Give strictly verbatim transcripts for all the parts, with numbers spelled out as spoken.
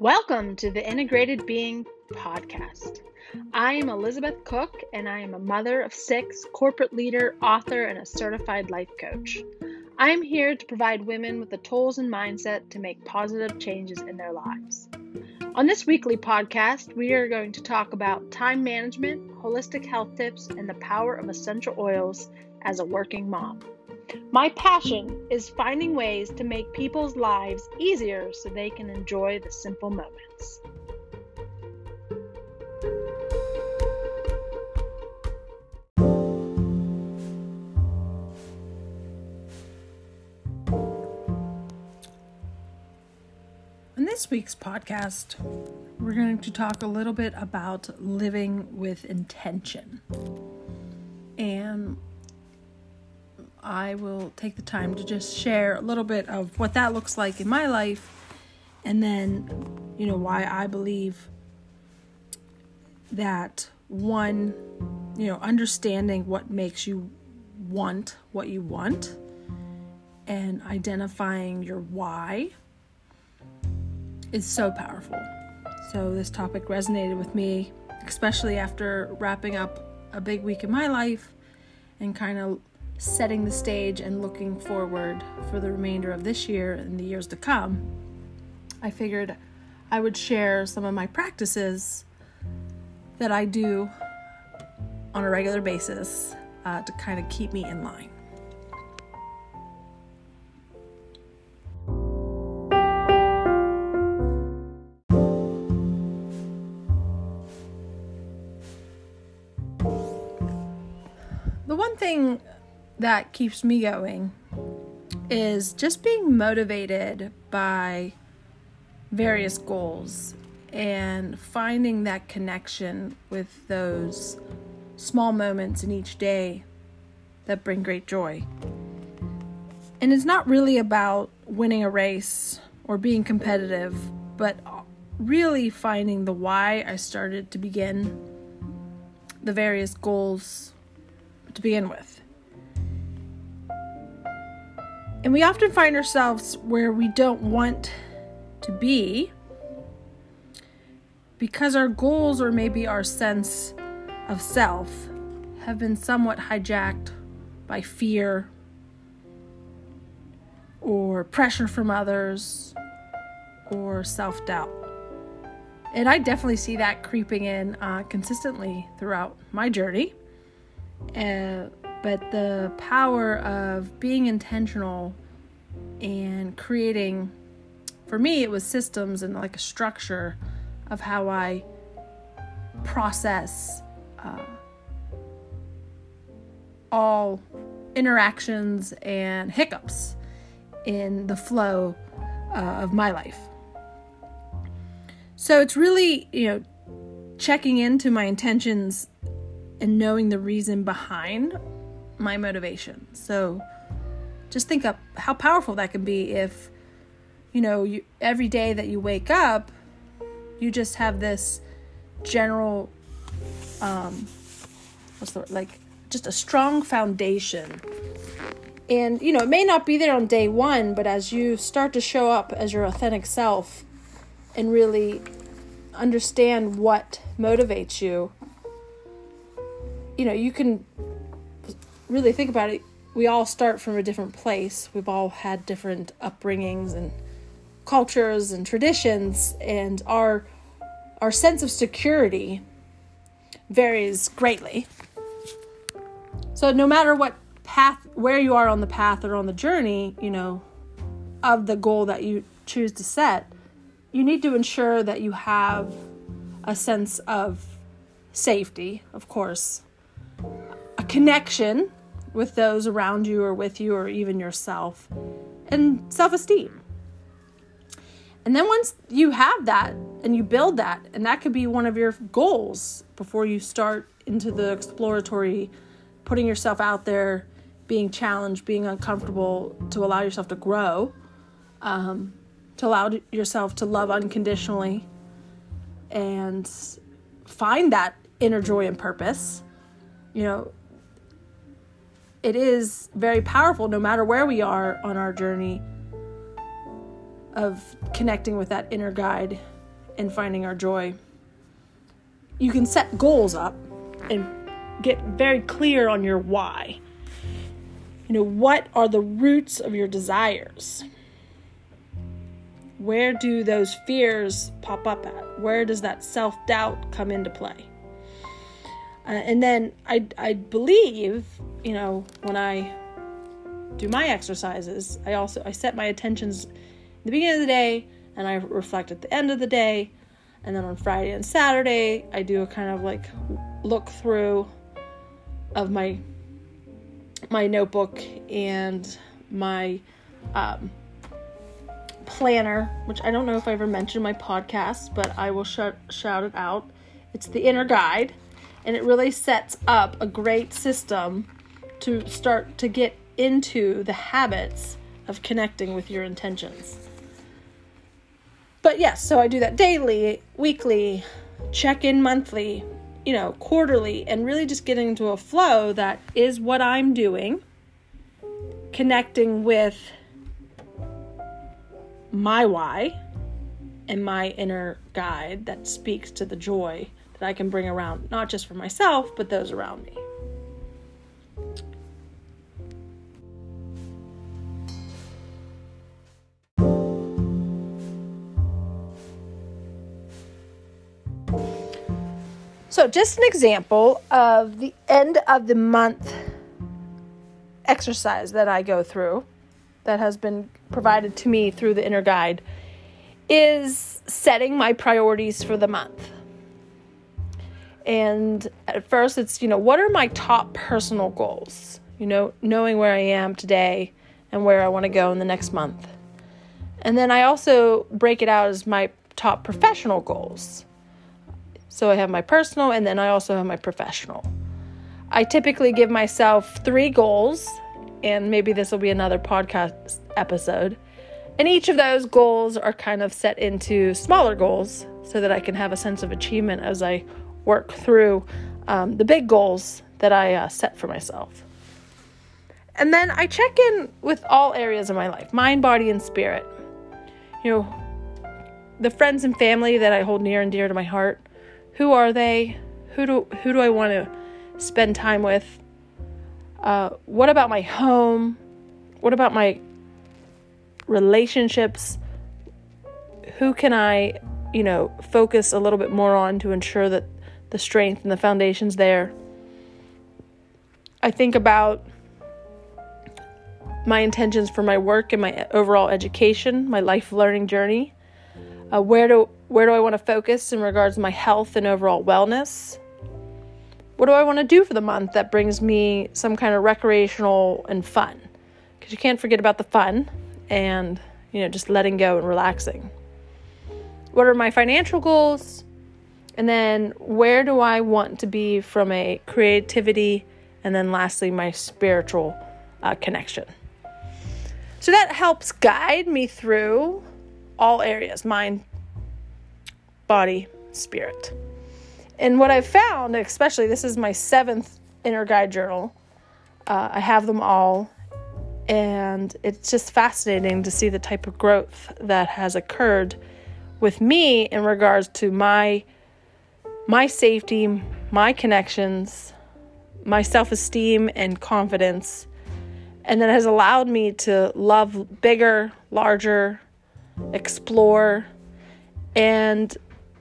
Welcome to the Integrated Being podcast. I am Elizabeth Cook, and I am a mother of six, corporate leader, author, and a certified life coach. I am here to provide women with the tools and mindset to make positive changes in their lives. On this weekly podcast, we are going to talk about time management, holistic health tips, and the power of essential oils as a working mom. My passion is finding ways to make people's lives easier so they can enjoy the simple moments. In this week's podcast, we're going to talk a little bit about living with intention. And I will take the time to just share a little bit of what that looks like in my life, and then, you know, why I believe that one, you know, understanding what makes you want what you want and identifying your why is so powerful. So this topic resonated with me, especially after wrapping up a big week in my life and kind of setting the stage and looking forward for the remainder of this year and the years to come. I figured I would share some of my practices that I do on a regular basis uh, to kind of keep me in line. The one thing that keeps me going is just being motivated by various goals and finding that connection with those small moments in each day that bring great joy. And it's not really about winning a race or being competitive, but really finding the why I started to begin the various goals to begin with. And we often find ourselves where we don't want to be because our goals, or maybe our sense of self, have been somewhat hijacked by fear or pressure from others or self-doubt. And I definitely see that creeping in uh, consistently throughout my journey. Uh, But the power of being intentional and creating, for me, it was systems and like a structure of how I process uh, all interactions and hiccups in the flow uh, of my life. So it's really, you know, checking into my intentions and knowing the reason behind my motivation. So just think up how powerful that can be if, you know, you, every day that you wake up, you just have this general, um, what's the word, like just a strong foundation. And, you know, it may not be there on day one, but as you start to show up as your authentic self and really understand what motivates you, you know, you can really think about it. We all start from a different place. We've all had different upbringings and cultures and traditions, and our our sense of security varies greatly. So no matter what path, where you are on the path or on the journey, you know, of the goal that you choose to set, you need to ensure that you have a sense of safety, of course, a connection with those around you or with you or even yourself, and self-esteem. And then once you have that and you build that, and that could be one of your goals before you start into the exploratory, putting yourself out there, being challenged, being uncomfortable, to allow yourself to grow, um, to allow yourself to love unconditionally and find that inner joy and purpose. You know, it is very powerful no matter where we are on our journey of connecting with that inner guide and finding our joy. You can set goals up and get very clear on your why. You know, what are the roots of your desires? Where do those fears pop up at? Where does that self-doubt come into play? Uh, and then I, I believe, you know, when I do my exercises, I also, I set my attentions in the beginning of the day, and I reflect at the end of the day. And then on Friday and Saturday, I do a kind of like look through of my, my notebook and my, um, planner, which I don't know if I ever mentioned my podcast, but I will sh- shout it out. It's The Inner Guide, and it really sets up a great system to start to get into the habits of connecting with your intentions. But yes, so I do that daily, weekly, check in monthly, you know, quarterly, and really just getting into a flow that is what I'm doing, connecting with my why and my inner guide that speaks to the joy that I can bring around, not just for myself, but those around me. So just an example of the end of the month exercise that I go through, that has been provided to me through the inner guide, is setting my priorities for the month. And at first it's, you know, what are my top personal goals? You know, knowing where I am today and where I want to go in the next month. And then I also break it out as my top professional goals. So I have my personal, and then I also have my professional. I typically give myself three goals, and maybe this will be another podcast episode. And each of those goals are kind of set into smaller goals so that I can have a sense of achievement as I work through um, the big goals that I uh, set for myself. And then I check in with all areas of my life, mind, body, and spirit. You know, the friends and family that I hold near and dear to my heart, who are they? Who do, who do I want to spend time with? Uh, what about my home? What about my relationships? Who can I, you know, focus a little bit more on to ensure that the strength and the foundation's there? I think about my intentions for my work and my overall education, my life learning journey. Uh, where do where do I want to focus in regards to my health and overall wellness? What do I want to do for the month that brings me some kind of recreational and fun? Because you can't forget about the fun and, you know, just letting go and relaxing. What are my financial goals? And then where do I want to be from a creativity? And then lastly, my spiritual uh, connection. So that helps guide me through all areas, mind, body, spirit. And what I've found, especially this is my seventh inner guide journal, uh, I have them all, and it's just fascinating to see the type of growth that has occurred with me in regards to my my safety, my connections, my self-esteem and confidence, and that has allowed me to love bigger, larger, explore, and,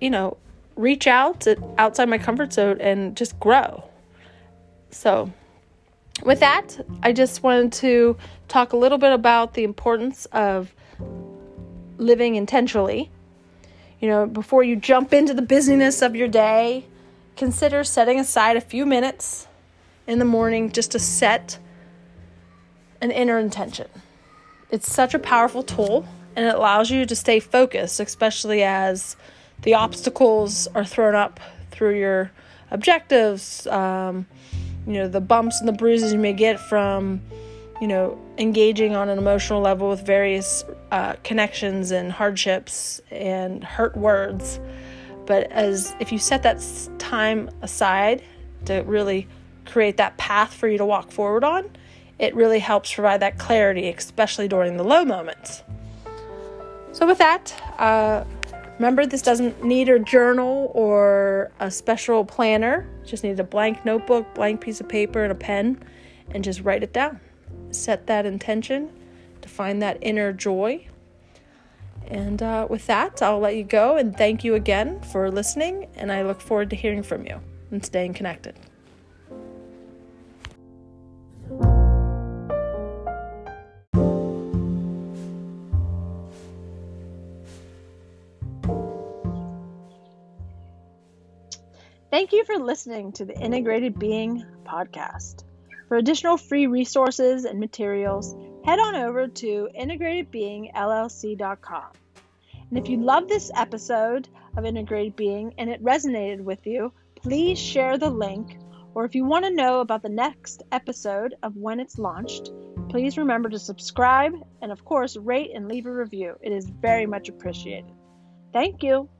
you know, reach out to outside my comfort zone and just grow. So with that, I just wanted to talk a little bit about the importance of living intentionally. You know, before you jump into the busyness of your day, consider setting aside a few minutes in the morning just to set an inner intention. It's such a powerful tool, and it allows you to stay focused, especially as the obstacles are thrown up through your objectives, um, you know, the bumps and the bruises you may get from, you know, engaging on an emotional level with various uh, connections and hardships and hurt words. But as if you set that time aside to really create that path for you to walk forward on, it really helps provide that clarity, especially during the low moments. So with that, uh, Remember, this doesn't need a journal or a special planner. Just need a blank notebook, blank piece of paper, and a pen, and just write it down. Set that intention to find that inner joy. And uh, with that, I'll let you go. And thank you again for listening. And I look forward to hearing from you and staying connected. Thank you for listening to the Integrated Being podcast. For additional free resources and materials, head on over to integrated being l l c dot com. And if you love this episode of Integrated Being and it resonated with you, please share the link. Or if you want to know about the next episode of when it's launched, please remember to subscribe and, of course, rate and leave a review. It is very much appreciated. Thank you.